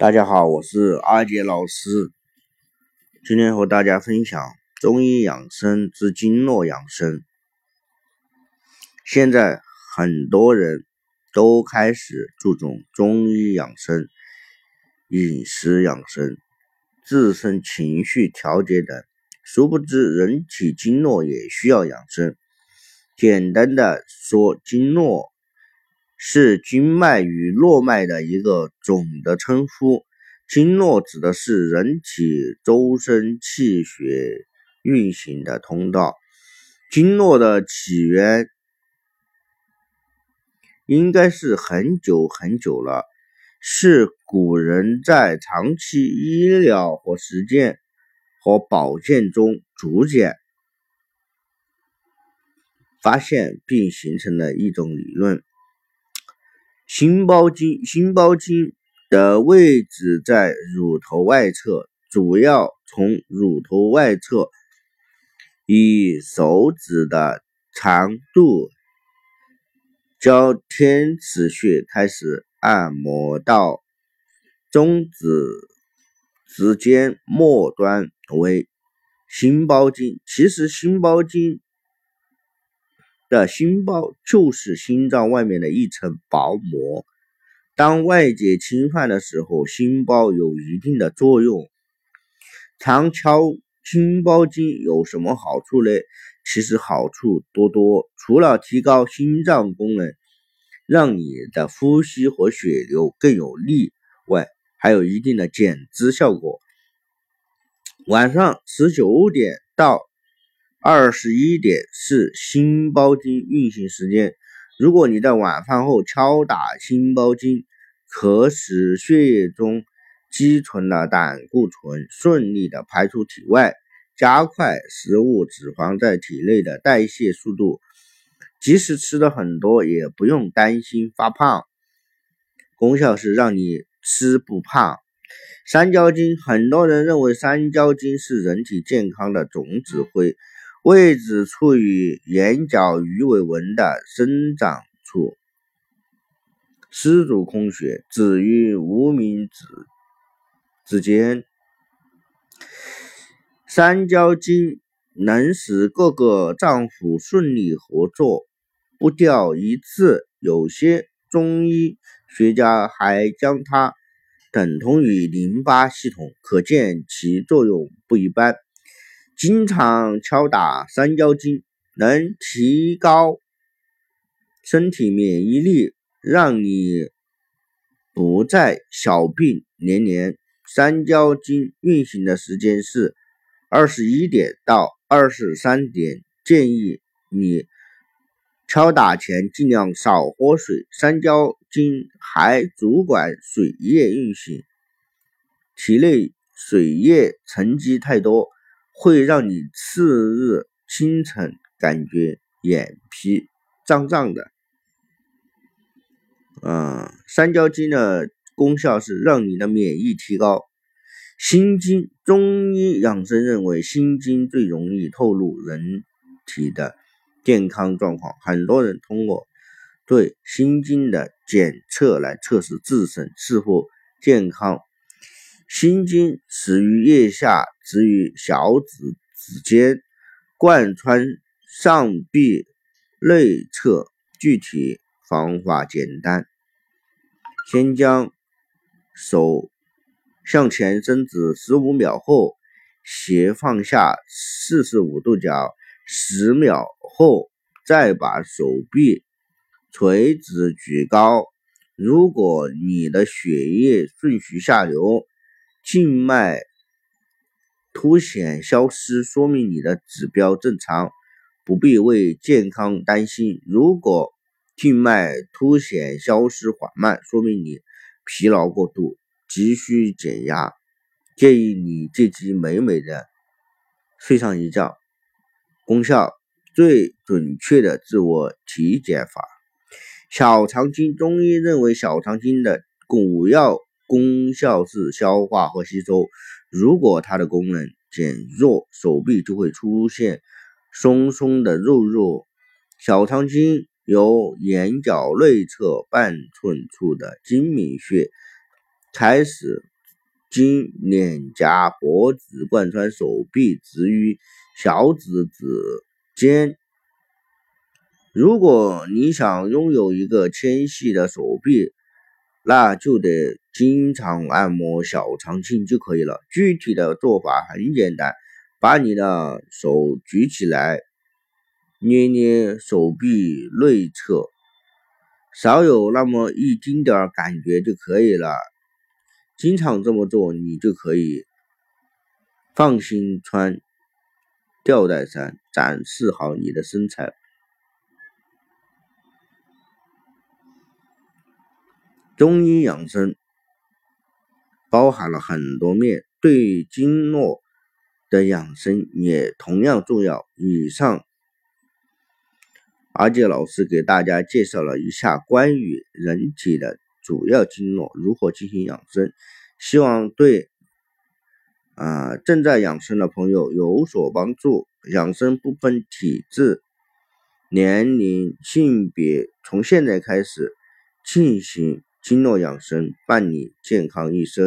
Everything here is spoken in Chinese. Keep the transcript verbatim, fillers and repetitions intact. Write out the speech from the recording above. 大家好，我是阿杰老师，今天和大家分享中医养生之经络养生。现在很多人都开始注重中医养生、饮食养生、自身情绪调节等，殊不知人体经络也需要养生。简单的说，经络是经脉与络脉的一个总的称呼。经络指的是人体周身气血运行的通道。经络的起源应该是很久很久了，是古人在长期医疗和实践和保健中逐渐发现并形成的一种理论。心包经，心包经的位置在乳头外侧，主要从乳头外侧以手指的长度交天池穴开始按摩到中指指尖末端为心包经。其实心包经的心包就是心脏外面的一层薄膜，当外界侵犯的时候，心包有一定的作用。常敲心包经有什么好处呢？其实好处多多，除了提高心脏功能，让你的呼吸和血流更有力外，还有一定的减脂效果。晚上十九点到二十一点是心包经运行时间，如果你在晚饭后敲打心包经，可使血液中积存的胆固醇顺利的排出体外，加快食物脂肪在体内的代谢速度，即使吃的很多也不用担心发胖，功效是让你吃不胖。三焦经，很多人认为三焦经是人体健康的总指挥，位置处于眼角鱼尾纹的生长处，司主空穴，止于无名指之间。三焦经能使各个脏腑顺利合作，不掉一致。有些中医学家还将它等同于淋巴系统，可见其作用不一般。经常敲打三焦经能提高身体免疫力，让你不再小病连连。三焦经运行的时间是二十一点到二十三点，建议你敲打前尽量少喝水。三焦经还主管水液运行，体内水液沉积太多，会让你次日清晨感觉眼皮胀胀的。嗯，三焦经的功效是让你的免疫提高。心经，中医养生认为心经最容易透露人体的健康状况，很多人通过对心经的检测来测试自身是否健康。心经始于腋下，止于小指指尖，贯穿上臂内侧，具体方法简单，先将手向前伸直十五秒后斜放下四十五度角，十秒后再把手臂垂直举高。如果你的血液顺序下流，静脉凸显消失，说明你的指标正常，不必为健康担心。如果静脉凸显消失缓慢，说明你疲劳过度，急需减压，建议你借机美美的睡上一觉。功效最准确的自我体检法。小肠经，中医认为小肠经的主要功效是消化和吸收，如果它的功能减弱，手臂就会出现松松的肉肉。小肠经由眼角内侧半寸处的睛明穴开始经脸颊、脖子贯穿手臂，直于小指指尖。如果你想拥有一个纤细的手臂，那就得经常按摩小肠经就可以了。具体的做法很简单，把你的手举起来，捏捏手臂内侧，少有那么一丁点儿感觉就可以了。经常这么做，你就可以放心穿吊带衫，展示好你的身材。中医养生包含了很多面，对经络的养生也同样重要。以上阿杰老师给大家介绍了一下关于人体的主要经络如何进行养生，希望对啊、呃、正在养生的朋友有所帮助。养生不分体质、年龄、性别，从现在开始进行经络养生，伴你健康一生。